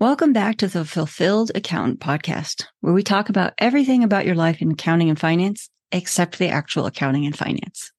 Welcome back to the Fulfilled Accountant podcast, where we talk about everything about your life in accounting and finance, except the actual accounting and finance.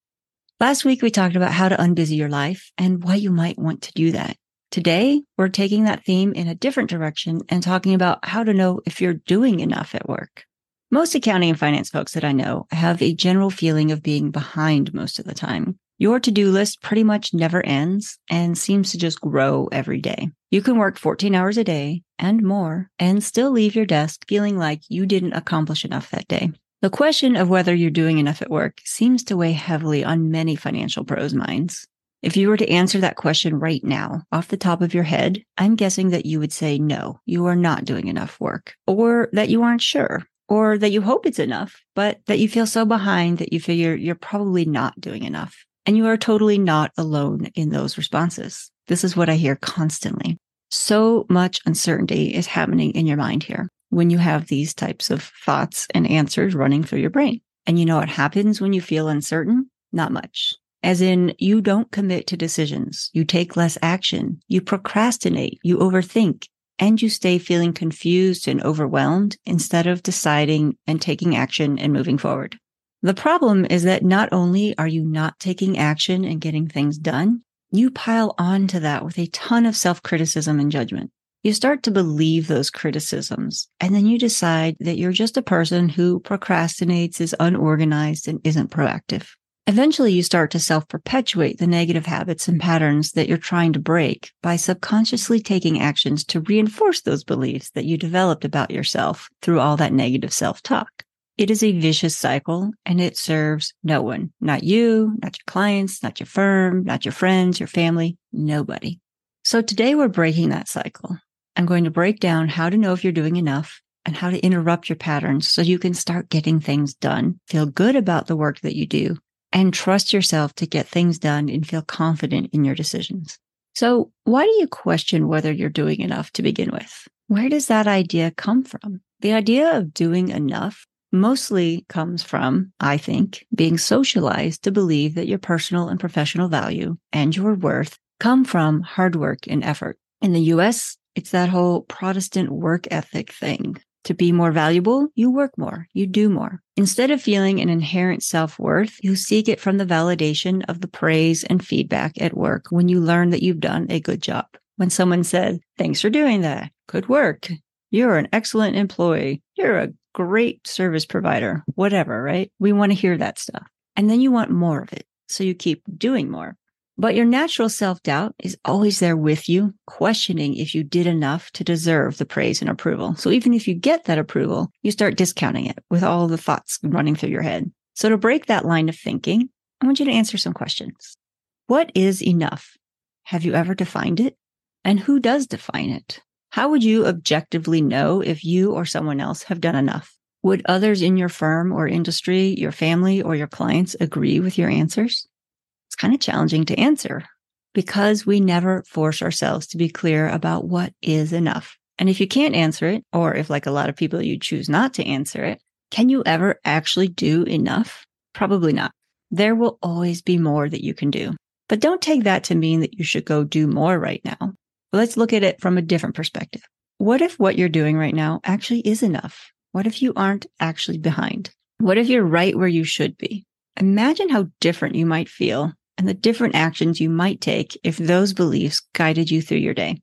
Last week, we talked about how to unbusy your life and why you might want to do that. Today, we're taking that theme in a different direction and talking about how to know if you're doing enough at work. Most accounting and finance folks that I know have a general feeling of being behind most of the time. Your to-do list pretty much never ends and seems to just grow every day. You can work 14 hours a day and more and still leave your desk feeling like you didn't accomplish enough that day. The question of whether you're doing enough at work seems to weigh heavily on many financial pros' minds. If you were to answer that question right now, off the top of your head, I'm guessing that you would say no, you are not doing enough work, or that you aren't sure, or that you hope it's enough, but that you feel so behind that you figure you're probably not doing enough. And you are totally not alone in those responses. This is what I hear constantly. So much uncertainty is happening in your mind here when you have these types of thoughts and answers running through your brain. And you know what happens when you feel uncertain? Not much. As in, you don't commit to decisions. You take less action. You procrastinate. You overthink. And you stay feeling confused and overwhelmed instead of deciding and taking action and moving forward. The problem is that not only are you not taking action and getting things done, you pile on to that with a ton of self-criticism and judgment. You start to believe those criticisms, and then you decide that you're just a person who procrastinates, is unorganized, and isn't proactive. Eventually, you start to self-perpetuate the negative habits and patterns that you're trying to break by subconsciously taking actions to reinforce those beliefs that you developed about yourself through all that negative self-talk. It is a vicious cycle, and it serves no one. Not you, not your clients, not your firm, not your friends, your family, nobody. So today we're breaking that cycle. I'm going to break down how to know if you're doing enough and how to interrupt your patterns so you can start getting things done, feel good about the work that you do, and trust yourself to get things done and feel confident in your decisions. So why do you question whether you're doing enough to begin with? Where does that idea come from? The idea of doing enough mostly comes from, I think, being socialized to believe that your personal and professional value and your worth come from hard work and effort. In the US, it's that whole Protestant work ethic thing. To be more valuable, you work more, you do more. Instead of feeling an inherent self-worth, you seek it from the validation of the praise and feedback at work when you learn that you've done a good job. When someone said, "Thanks for doing that. Good work. You're an excellent employee. You're a great service provider," whatever, right? We want to hear that stuff. And then you want more of it. So you keep doing more. But your natural self-doubt is always there with you, questioning if you did enough to deserve the praise and approval. So even if you get that approval, you start discounting it with all the thoughts running through your head. So to break that line of thinking, I want you to answer some questions. What is enough? Have you ever defined it? And who does define it? How would you objectively know if you or someone else have done enough? Would others in your firm or industry, your family or your clients agree with your answers? It's kind of challenging to answer because we never force ourselves to be clear about what is enough. And if you can't answer it, or if like a lot of people, you choose not to answer it, can you ever actually do enough? Probably not. There will always be more that you can do. But don't take that to mean that you should go do more right now. Let's look at it from a different perspective. What if what you're doing right now actually is enough? What if you aren't actually behind? What if you're right where you should be? Imagine how different you might feel and the different actions you might take if those beliefs guided you through your day.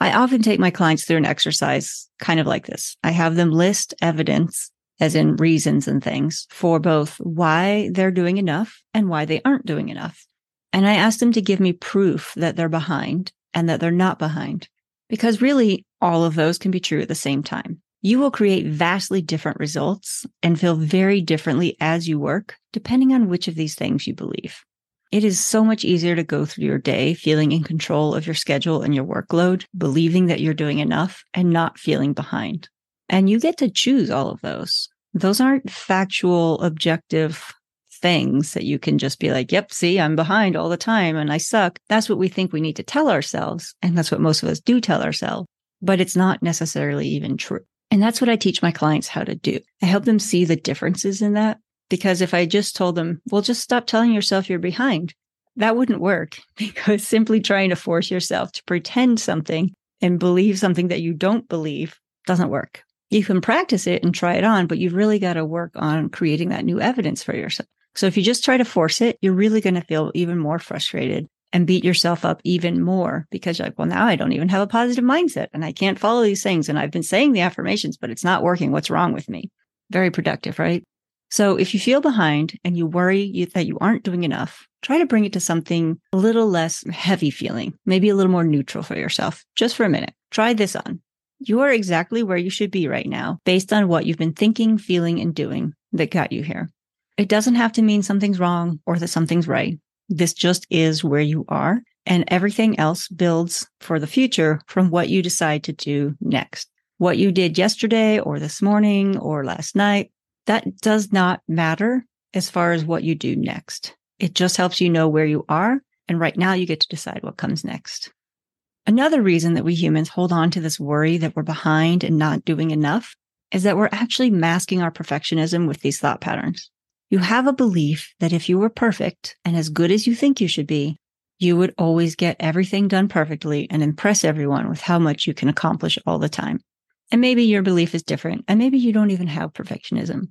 I often take my clients through an exercise kind of like this. I have them list evidence, as in reasons and things, for both why they're doing enough and why they aren't doing enough. And I ask them to give me proof that they're behind and that they're not behind. Because really, all of those can be true at the same time. You will create vastly different results and feel very differently as you work, depending on which of these things you believe. It is so much easier to go through your day feeling in control of your schedule and your workload, believing that you're doing enough and not feeling behind. And you get to choose all of those. Those aren't factual, objective things that you can just be like, yep, see, I'm behind all the time and I suck. That's what we think we need to tell ourselves. And that's what most of us do tell ourselves, but it's not necessarily even true. And that's what I teach my clients how to do. I help them see the differences in that. Because if I just told them, well, just stop telling yourself you're behind, that wouldn't work, because simply trying to force yourself to pretend something and believe something that you don't believe doesn't work. You can practice it and try it on, but you've really got to work on creating that new evidence for yourself. So if you just try to force it, you're really going to feel even more frustrated and beat yourself up even more, because you're like, well, now I don't even have a positive mindset and I can't follow these things. And I've been saying the affirmations, but it's not working. What's wrong with me? Very productive, right? So if you feel behind and you worry that you aren't doing enough, try to bring it to something a little less heavy feeling, maybe a little more neutral for yourself, just for a minute. Try this on. You are exactly where you should be right now based on what you've been thinking, feeling, and doing that got you here. It doesn't have to mean something's wrong or that something's right. This just is where you are, and everything else builds for the future from what you decide to do next. What you did yesterday or this morning or last night, that does not matter as far as what you do next. It just helps you know where you are. And right now you get to decide what comes next. Another reason that we humans hold on to this worry that we're behind and not doing enough is that we're actually masking our perfectionism with these thought patterns. You have a belief that if you were perfect and as good as you think you should be, you would always get everything done perfectly and impress everyone with how much you can accomplish all the time. And maybe your belief is different, and maybe you don't even have perfectionism.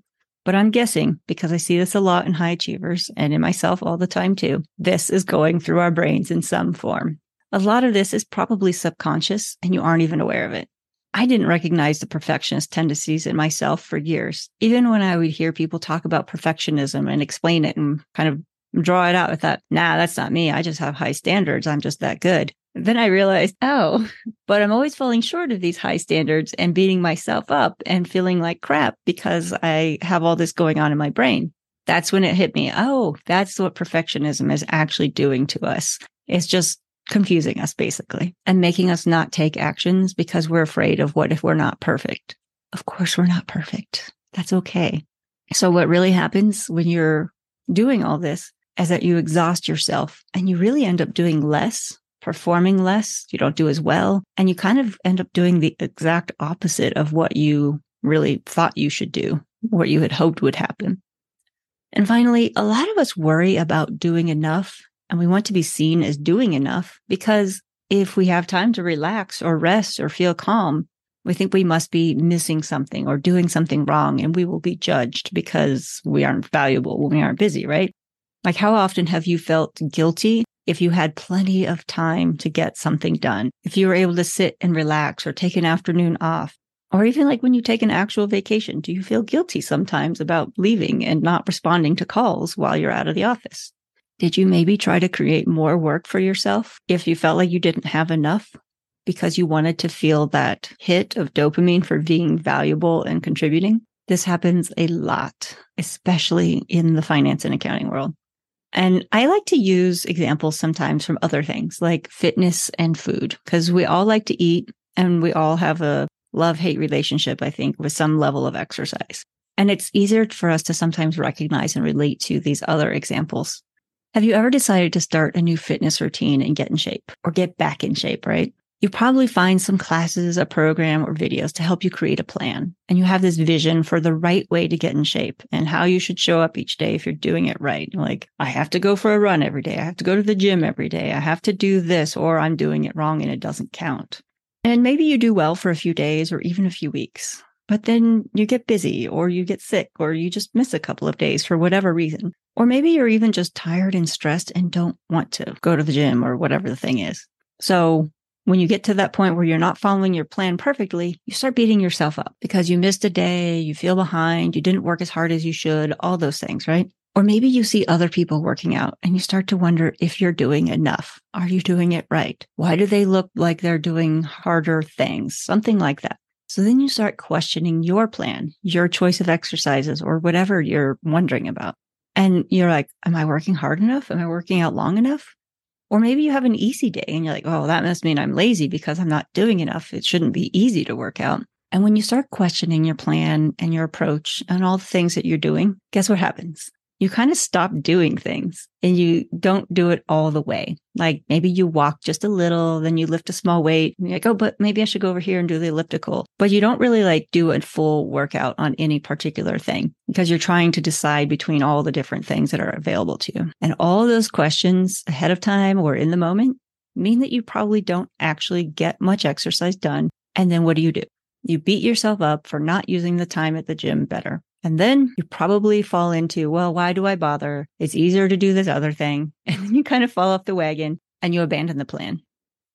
But I'm guessing, because I see this a lot in high achievers and in myself all the time too, this is going through our brains in some form. A lot of this is probably subconscious and you aren't even aware of it. I didn't recognize the perfectionist tendencies in myself for years. Even when I would hear people talk about perfectionism and explain it and kind of draw it out, I thought, nah, that's not me. I just have high standards. I'm just that good. Then I realized, oh, but I'm always falling short of these high standards and beating myself up and feeling like crap because I have all this going on in my brain. That's when it hit me. Oh, that's what perfectionism is actually doing to us. It's just confusing us basically and making us not take actions because we're afraid of what if we're not perfect. Of course, we're not perfect. That's okay. So what really happens when you're doing all this is that you exhaust yourself and you really end up doing less, performing less, you don't do as well, and you kind of end up doing the exact opposite of what you really thought you should do, what you had hoped would happen. And finally, a lot of us worry about doing enough, and we want to be seen as doing enough because if we have time to relax or rest or feel calm, we think we must be missing something or doing something wrong, and we will be judged because we aren't valuable when we aren't busy, right? Like, how often have you felt guilty if you had plenty of time to get something done, if you were able to sit and relax or take an afternoon off, or even like when you take an actual vacation, do you feel guilty sometimes about leaving and not responding to calls while you're out of the office? Did you maybe try to create more work for yourself if you felt like you didn't have enough because you wanted to feel that hit of dopamine for being valuable and contributing? This happens a lot, especially in the finance and accounting world. And I like to use examples sometimes from other things like fitness and food, because we all like to eat and we all have a love-hate relationship, I think, with some level of exercise. And it's easier for us to sometimes recognize and relate to these other examples. Have you ever decided to start a new fitness routine and get in shape or get back in shape, right? You probably find some classes, a program, or videos to help you create a plan. And you have this vision for the right way to get in shape and how you should show up each day if you're doing it right. Like, I have to go for a run every day. I have to go to the gym every day. I have to do this or I'm doing it wrong and it doesn't count. And maybe you do well for a few days or even a few weeks, but then you get busy or you get sick or you just miss a couple of days for whatever reason. Or maybe you're even just tired and stressed and don't want to go to the gym or whatever the thing is. So when you get to that point where you're not following your plan perfectly, you start beating yourself up because you missed a day, you feel behind, you didn't work as hard as you should, all those things, right? Or maybe you see other people working out and you start to wonder if you're doing enough. Are you doing it right? Why do they look like they're doing harder things? Something like that. So then you start questioning your plan, your choice of exercises, or whatever you're wondering about. And you're like, am I working hard enough? Am I working out long enough? Or maybe you have an easy day and you're like, oh, that must mean I'm lazy because I'm not doing enough. It shouldn't be easy to work out. And when you start questioning your plan and your approach and all the things that you're doing, guess what happens? You kind of stop doing things and you don't do it all the way. Like maybe you walk just a little, then you lift a small weight and you're like, oh, but maybe I should go over here and do the elliptical. But you don't really like do a full workout on any particular thing because you're trying to decide between all the different things that are available to you. And all those questions ahead of time or in the moment mean that you probably don't actually get much exercise done. And then what do? You beat yourself up for not using the time at the gym better. And then you probably fall into, well, why do I bother? It's easier to do this other thing. And then you kind of fall off the wagon and you abandon the plan.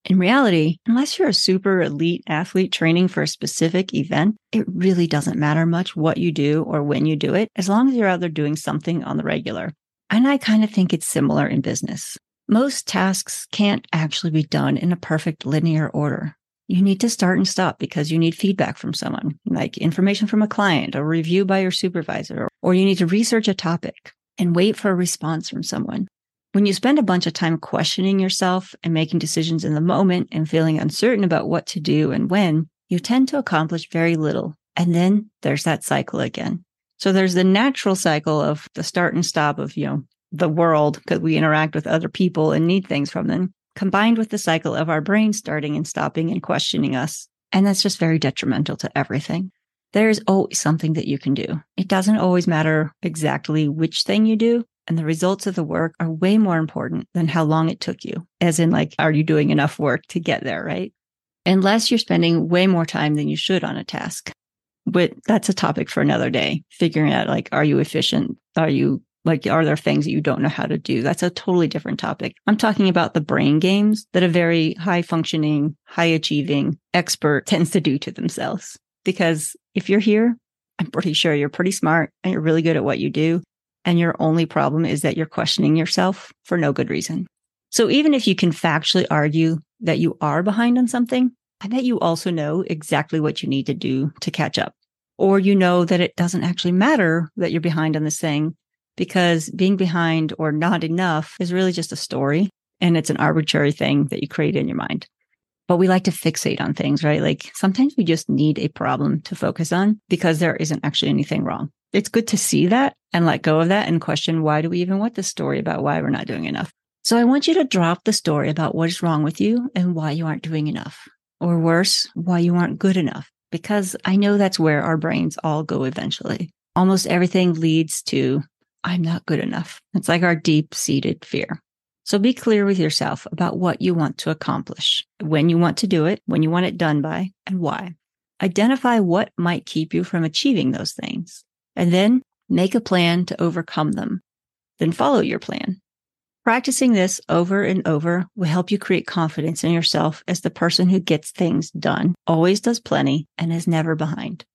In reality, unless you're a super elite athlete training for a specific event, it really doesn't matter much what you do or when you do it, as long as you're out there doing something on the regular. And I kind of think it's similar in business. Most tasks can't actually be done in a perfect linear order. You need to start and stop because you need feedback from someone, like information from a client, a review by your supervisor, or you need to research a topic and wait for a response from someone. When you spend a bunch of time questioning yourself and making decisions in the moment and feeling uncertain about what to do and when, you tend to accomplish very little. And then there's that cycle again. So there's the natural cycle of the start and stop of, the world, because we interact with other people and need things from them, combined with the cycle of our brain starting and stopping and questioning us. And that's just very detrimental to everything. There's always something that you can do. It doesn't always matter exactly which thing you do. And the results of the work are way more important than how long it took you. As in, like, are you doing enough work to get there, right? Unless you're spending way more time than you should on a task. But that's a topic for another day. Figuring out, like, are you efficient? Are there things that you don't know how to do? That's a totally different topic. I'm talking about the brain games that a very high functioning, high achieving expert tends to do to themselves. Because if you're here, I'm pretty sure you're pretty smart and you're really good at what you do. And your only problem is that you're questioning yourself for no good reason. So even if you can factually argue that you are behind on something, I bet you also know exactly what you need to do to catch up. Or you know that it doesn't actually matter that you're behind on this thing, because being behind or not enough is really just a story, and it's an arbitrary thing that you create in your mind. But we like to fixate on things, right? Like sometimes we just need a problem to focus on because there isn't actually anything wrong. It's good to see that and let go of that and question, why do we even want this story about why we're not doing enough? So I want you to drop the story about what is wrong with you and why you aren't doing enough, or worse, why you aren't good enough, because I know that's where our brains all go eventually. Almost everything leads to, I'm not good enough. It's like our deep-seated fear. So be clear with yourself about what you want to accomplish, when you want to do it, when you want it done by, and why. Identify what might keep you from achieving those things, and then make a plan to overcome them. Then follow your plan. Practicing this over and over will help you create confidence in yourself as the person who gets things done, always does plenty, and is never behind.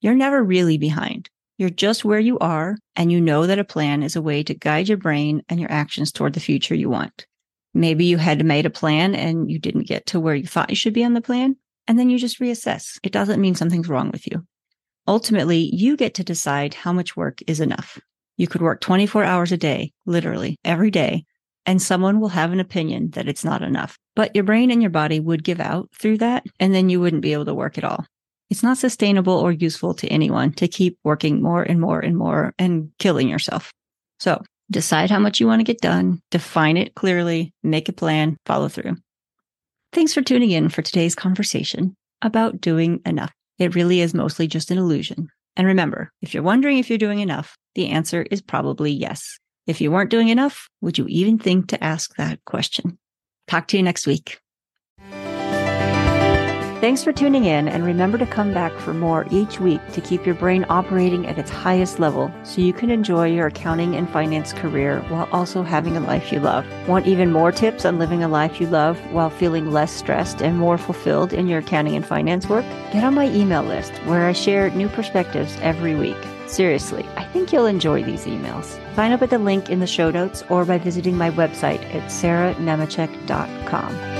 You're never really behind. You're just where you are, and you know that a plan is a way to guide your brain and your actions toward the future you want. Maybe you had made a plan and you didn't get to where you thought you should be on the plan, and then you just reassess. It doesn't mean something's wrong with you. Ultimately, you get to decide how much work is enough. You could work 24 hours a day, literally every day, and someone will have an opinion that it's not enough. But your brain and your body would give out through that, and then you wouldn't be able to work at all. It's not sustainable or useful to anyone to keep working more and more and more and killing yourself. So decide how much you want to get done, define it clearly, make a plan, follow through. Thanks for tuning in for today's conversation about doing enough. It really is mostly just an illusion. And remember, if you're wondering if you're doing enough, the answer is probably yes. If you weren't doing enough, would you even think to ask that question? Talk to you next week. Thanks for tuning in, and remember to come back for more each week to keep your brain operating at its highest level so you can enjoy your accounting and finance career while also having a life you love. Want even more tips on living a life you love while feeling less stressed and more fulfilled in your accounting and finance work? Get on my email list where I share new perspectives every week. Seriously, I think you'll enjoy these emails. Sign up at the link in the show notes or by visiting my website at sarahnemecek.com.